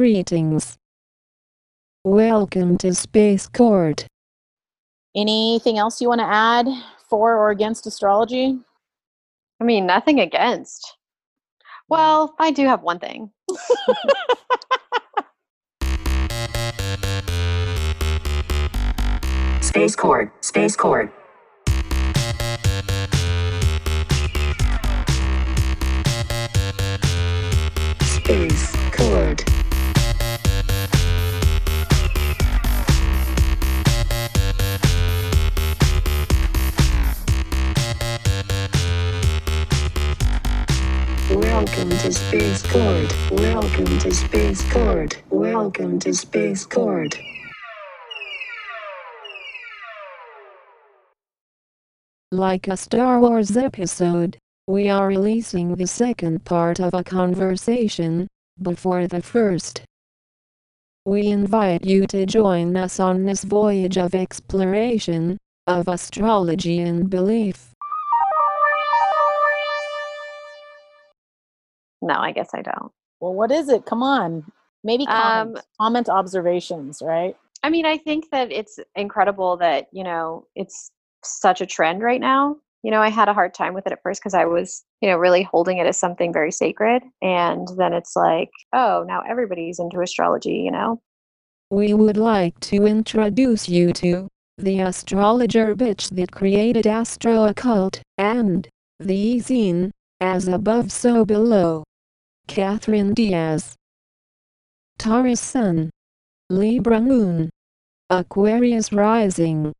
Greetings. Welcome to Space Court. Anything else you want to add for or against astrology? I mean, nothing against. Well, I do have one thing. Space Court, Space Court. Space Court. Welcome to Space Court. Welcome to Space Court. Welcome to Space Court. Like a Star Wars episode, we are releasing the second part of a conversation before the first. We invite you to join us on this voyage of exploration of astrology and belief. No, I guess I don't. Well, what is it? Come on. Maybe comment observations, right? I mean, I think that it's incredible that, you know, it's such a trend right now. You know, I had a hard time with it at first because I was, you know, really holding it as something very sacred. And then it's like, oh, now everybody's into astrology, you know? We would like to introduce you to the astrologer bitch that created Astro Occult and the zine, As Above So Below. Catherine Diaz. Taurus Sun. Libra Moon. Aquarius Rising.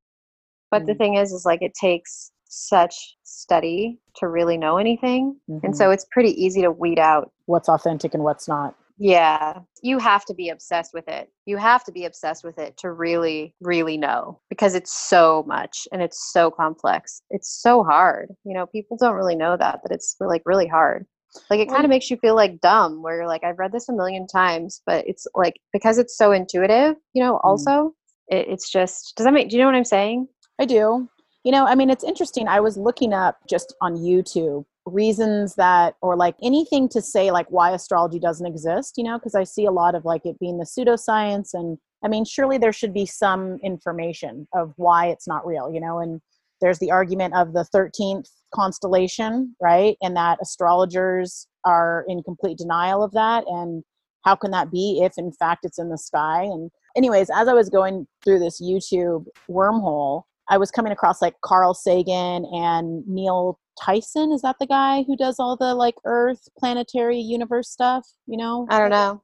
But the thing is like it takes such study to really know anything. Mm-hmm. And so it's pretty easy to weed out what's authentic and what's not. Yeah. You have to be obsessed with it. You have to be obsessed with it to really, really know, because it's so much and it's so complex. It's so hard. You know, people don't really know that it's like really hard. Like it kind of makes you feel like dumb where you're like, I've read this a million times, but it's like, because it's so intuitive, you know, also it's just, do you know what I'm saying? I do. You know, I mean, it's interesting. I was looking up just on YouTube reasons that, or like anything to say like why astrology doesn't exist, you know, because I see a lot of like it being the pseudoscience. And I mean, surely there should be some information of why it's not real, you know, and there's the argument of the 13th constellation, right? And that astrologers are in complete denial of that. And how can that be if in fact it's in the sky? And anyways, as I was going through this YouTube wormhole, I was coming across like Carl Sagan and Neil Tyson. Is that the guy who does all the like Earth, planetary, universe stuff? You know? I don't know.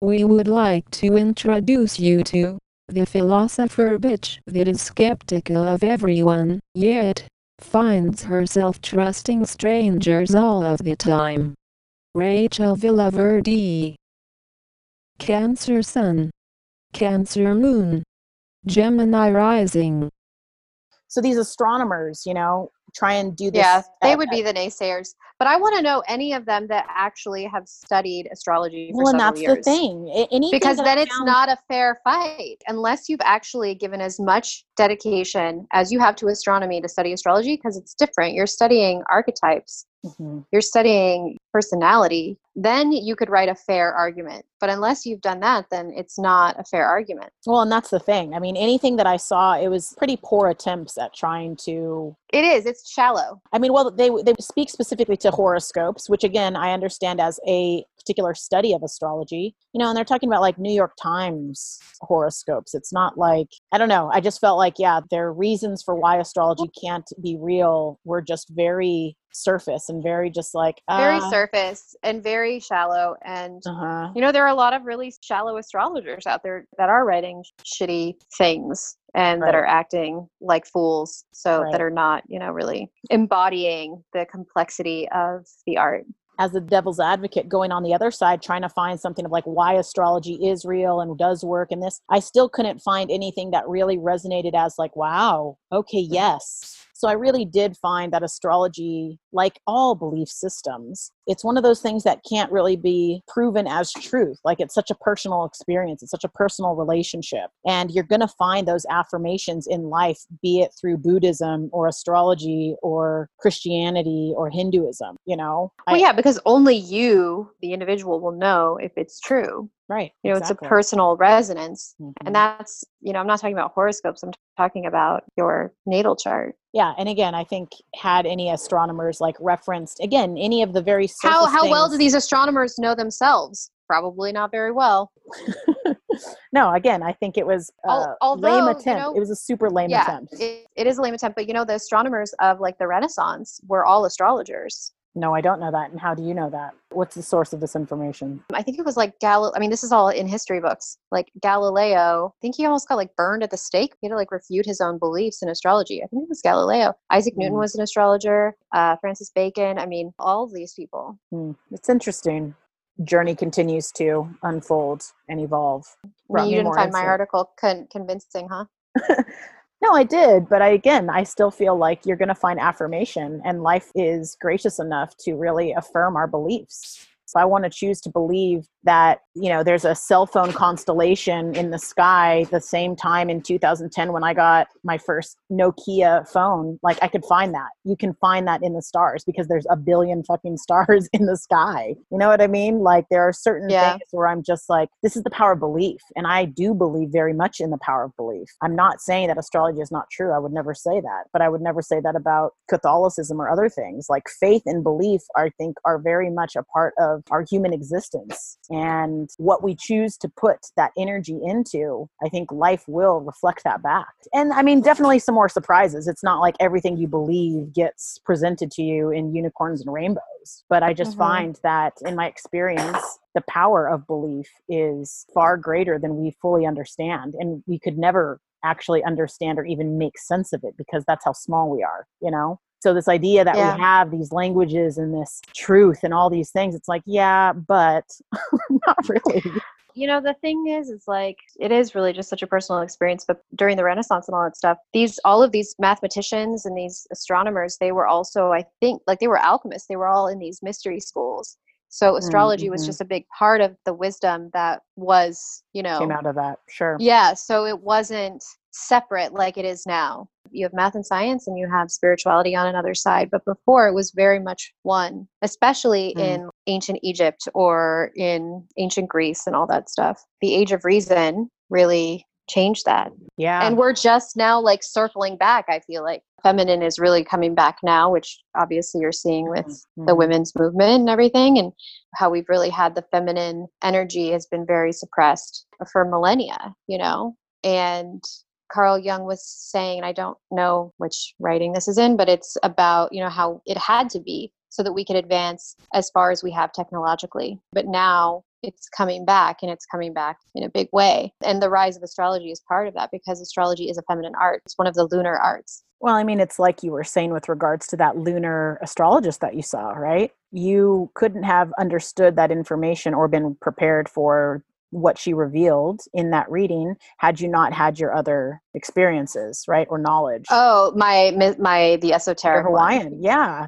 We would like to introduce you to the philosopher bitch that is skeptical of everyone, yet finds herself trusting strangers all of the time. Rachel Villaverde. Cancer Sun. Cancer Moon. Gemini Rising. So these astronomers, you know, try and do this. Yeah, they would be the naysayers. But I want to know any of them that actually have studied astrology for several years. Well, and that's the thing. Because then it's not a fair fight. Unless you've actually given as much dedication as you have to astronomy to study astrology, because it's different. You're studying archetypes. Mm-hmm. You're studying personality. Then you could write a fair argument. But unless you've done that, then it's not a fair argument. Well, and that's the thing. I mean, anything that I saw, it was pretty poor attempts at trying to... It is. It's shallow. I mean, well, they speak specifically to horoscopes, which again, I understand as a particular study of astrology, you know, and they're talking about like New York Times horoscopes. It's not like, I don't know. I just felt like, yeah, there are reasons for why astrology can't be real. We're just very surface and very just like... very surface and very shallow. And, you know, there are a lot of really shallow astrologers out there that are writing shitty things and that are acting like fools. So that are not, you know, really embodying the complexity of the art. As the devil's advocate going on the other side, trying to find something of like why astrology is real and does work and this, I still couldn't find anything that really resonated as like, wow, okay, yes. So I really did find that astrology like all belief systems, it's one of those things that can't really be proven as truth. Like, it's such a personal experience. It's such a personal relationship. And you're going to find those affirmations in life, be it through Buddhism or astrology or Christianity or Hinduism, you know? Well, yeah, because only you, the individual, will know if it's true. Right. You know, exactly. It's a personal resonance. Mm-hmm. And that's, you know, I'm not talking about horoscopes. I'm talking about your natal chart. Yeah. And again, I think had any astronomers like referenced, again, any of the very How well do these astronomers know themselves? Probably not very well. No, again, I think it was a lame attempt. You know, it was a super lame attempt. It is a lame attempt. But, you know, the astronomers of like the Renaissance were all astrologers. No, I don't know that. And how do you know that? What's the source of this information? I think it was like Galileo. I mean, this is all in history books. Like Galileo, I think he almost got like burned at the stake. He had to like refute his own beliefs in astrology. I think it was Galileo. Isaac Newton was an astrologer. Francis Bacon. I mean, all of these people. It's interesting. Journey continues to unfold and evolve. I mean, you didn't find my article convincing, huh? No, I did. But I still feel like you're going to find affirmation, and life is gracious enough to really affirm our beliefs. So I want to choose to believe that, you know, there's a cell phone constellation in the sky the same time in 2010 when I got my first Nokia phone. Like, I could find that. You can find that in the stars because there's a billion fucking stars in the sky. You know what I mean? Like, there are certain things where I'm just like, this is the power of belief. And I do believe very much in the power of belief. I'm not saying that astrology is not true. I would never say that. But I would never say that about Catholicism or other things. Like, faith and belief, I think, are very much a part of our human existence. And what we choose to put that energy into, I think life will reflect that back. And I mean, definitely some more surprises. It's not like everything you believe gets presented to you in unicorns and rainbows. But I just find that in my experience, the power of belief is far greater than we fully understand. And we could never actually understand or even make sense of it because that's how small we are, you know? So this idea that we have these languages and this truth and all these things, it's like, yeah, but not really. You know, the thing is like, it is really just such a personal experience. But during the Renaissance and all that stuff, all of these mathematicians and these astronomers, they were also, I think, like they were alchemists. They were all in these mystery schools. So astrology was just a big part of the wisdom that was, you know. Came out of that, sure. Yeah, so it wasn't separate like it is now. You have math and science and you have spirituality on another side. But before it was very much one, especially in ancient Egypt or in ancient Greece and all that stuff. The Age of Reason really changed that. Yeah. And we're just now like circling back, I feel like. Feminine is really coming back now, which obviously you're seeing with the women's movement and everything, and how we've really had the feminine energy has been very suppressed for millennia, you know. And Carl Jung was saying, and I don't know which writing this is in, but it's about, you know, how it had to be so that we could advance as far as we have technologically. But now it's coming back, and it's coming back in a big way. And the rise of astrology is part of that because astrology is a feminine art. It's one of the lunar arts. Well, I mean, it's like you were saying with regards to that lunar astrologist that you saw, right? You couldn't have understood that information or been prepared for what she revealed in that reading had you not had your other experiences, right? Or knowledge. Oh, the esoteric Hawaiian. One. Yeah.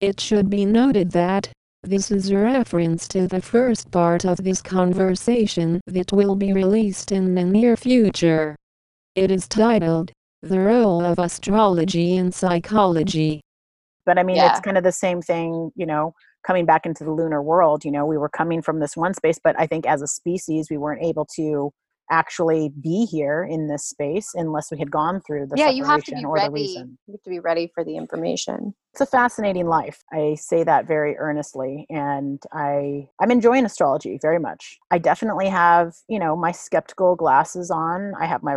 It should be noted that this is a reference to the first part of this conversation that will be released in the near future. It is titled, The Role of Astrology in Psychology. But I mean, it's kind of the same thing, you know, coming back into the lunar world. You know, we were coming from this one space, but I think as a species, we weren't able to actually be here in this space unless we had gone through the separation. You have to be ready. You have to be ready for the information. It's a fascinating life. I say that very earnestly, and I'm enjoying astrology very much. I definitely have, you know, my skeptical glasses on. I have my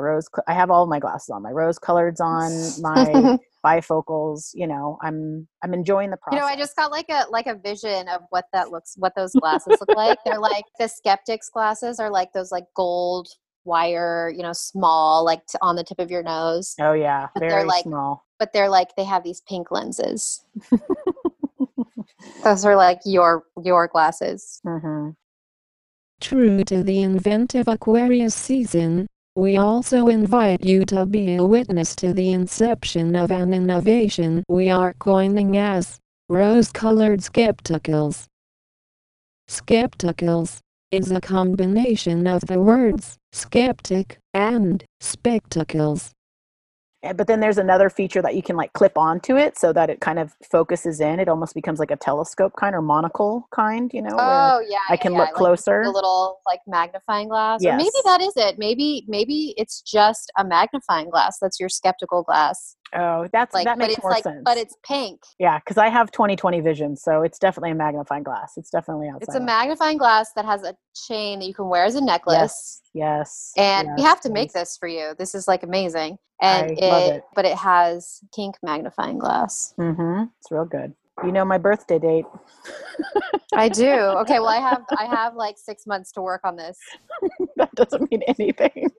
I have all of my glasses on, my rose coloreds on, my bifocals, you know. I'm enjoying the process. You know, I just got like a vision of what those glasses look like. They're like the skeptic's glasses are like those like gold wire, you know, small, like on the tip of your nose. Oh yeah, but very small. But they're like, they have these pink lenses. Those are like your glasses. Mm-hmm. True to the inventive Aquarius season, we also invite you to be a witness to the inception of an innovation we are coining as Rose-colored skepticals. Skepticals is a combination of the words skeptic and spectacles. Yeah, but then there's another feature that you can like clip onto it so that it kind of focuses in. It almost becomes like a telescope kind or monocle kind, you know. Oh yeah, I can look like closer. A little like magnifying glass. Yes. Or maybe that is it. Maybe it's just a magnifying glass. That's your skeptical glass. Oh, that's like, that makes more sense. But it's pink. Yeah, because I have 20/20 vision, so it's definitely a magnifying glass. It's definitely outside. It's a magnifying glass that has a chain that you can wear as a necklace. Yes. And we have to make this for you. This is like amazing. And I love it. But it has pink magnifying glass. Mm-hmm. It's real good. You know my birthday date. I do. Okay. Well, I have like 6 months to work on this. That doesn't mean anything.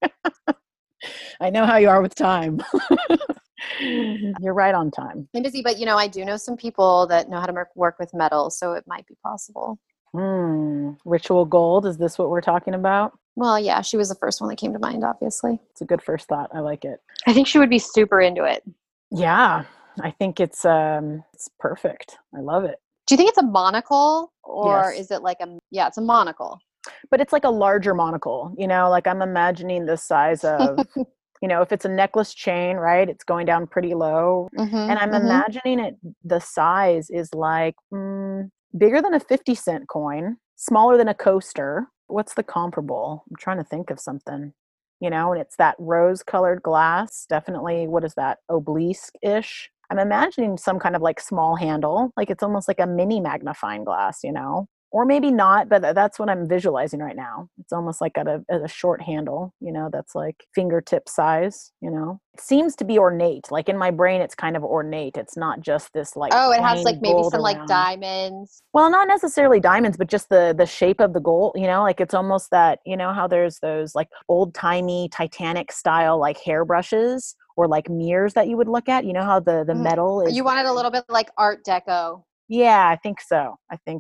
I know how you are with time. You're right on time. I'm busy, but I do know some people that know how to work with metal, so it might be possible. Ritual gold, is this what we're talking about? Well, yeah, she was the first one that came to mind, obviously. It's a good first thought. I like it. I think she would be super into it. Yeah, I think it's perfect. I love it. Do you think it's a monocle or is it like it's a monocle? But it's like a larger monocle, like I'm imagining the size of if it's a necklace chain, right, it's going down pretty low. Mm-hmm, and I'm imagining it, the size is like bigger than a 50-cent coin, smaller than a coaster. What's the comparable? I'm trying to think of something, and it's that rose-colored glass. Definitely, what is that, obelisk-ish? I'm imagining some kind of like small handle, like it's almost like a mini magnifying glass, Or maybe not, but that's what I'm visualizing right now. It's almost like at a short handle, that's like fingertip size, It seems to be ornate. Like in my brain, it's kind of ornate. It's not just this like it has like maybe some around. Like diamonds. Well, not necessarily diamonds, but just the shape of the gold, like it's almost that, how there's those like old-timey Titanic style like hairbrushes or like mirrors that you would look at, how the metal is. You wanted a little bit like Art Deco. Yeah, I think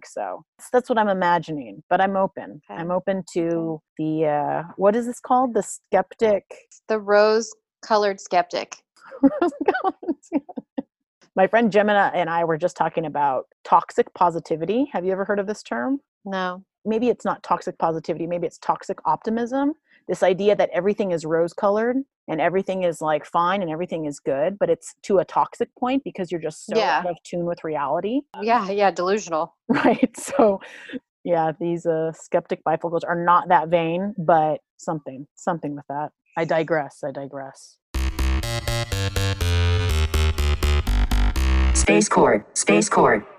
so. That's what I'm imagining, but I'm open. Okay. I'm open to the, what is this called? The skeptic? The rose-colored skeptic. My friend Gemina and I were just talking about toxic positivity. Have you ever heard of this term? No. Maybe it's not toxic positivity. Maybe it's toxic optimism. This idea that everything is rose-colored and everything is like fine and everything is good, but it's to a toxic point because you're just so out of tune with reality. Yeah, delusional. Right. So yeah, these skeptic bifocals are not that vain, but something with that. I digress. Space Cord.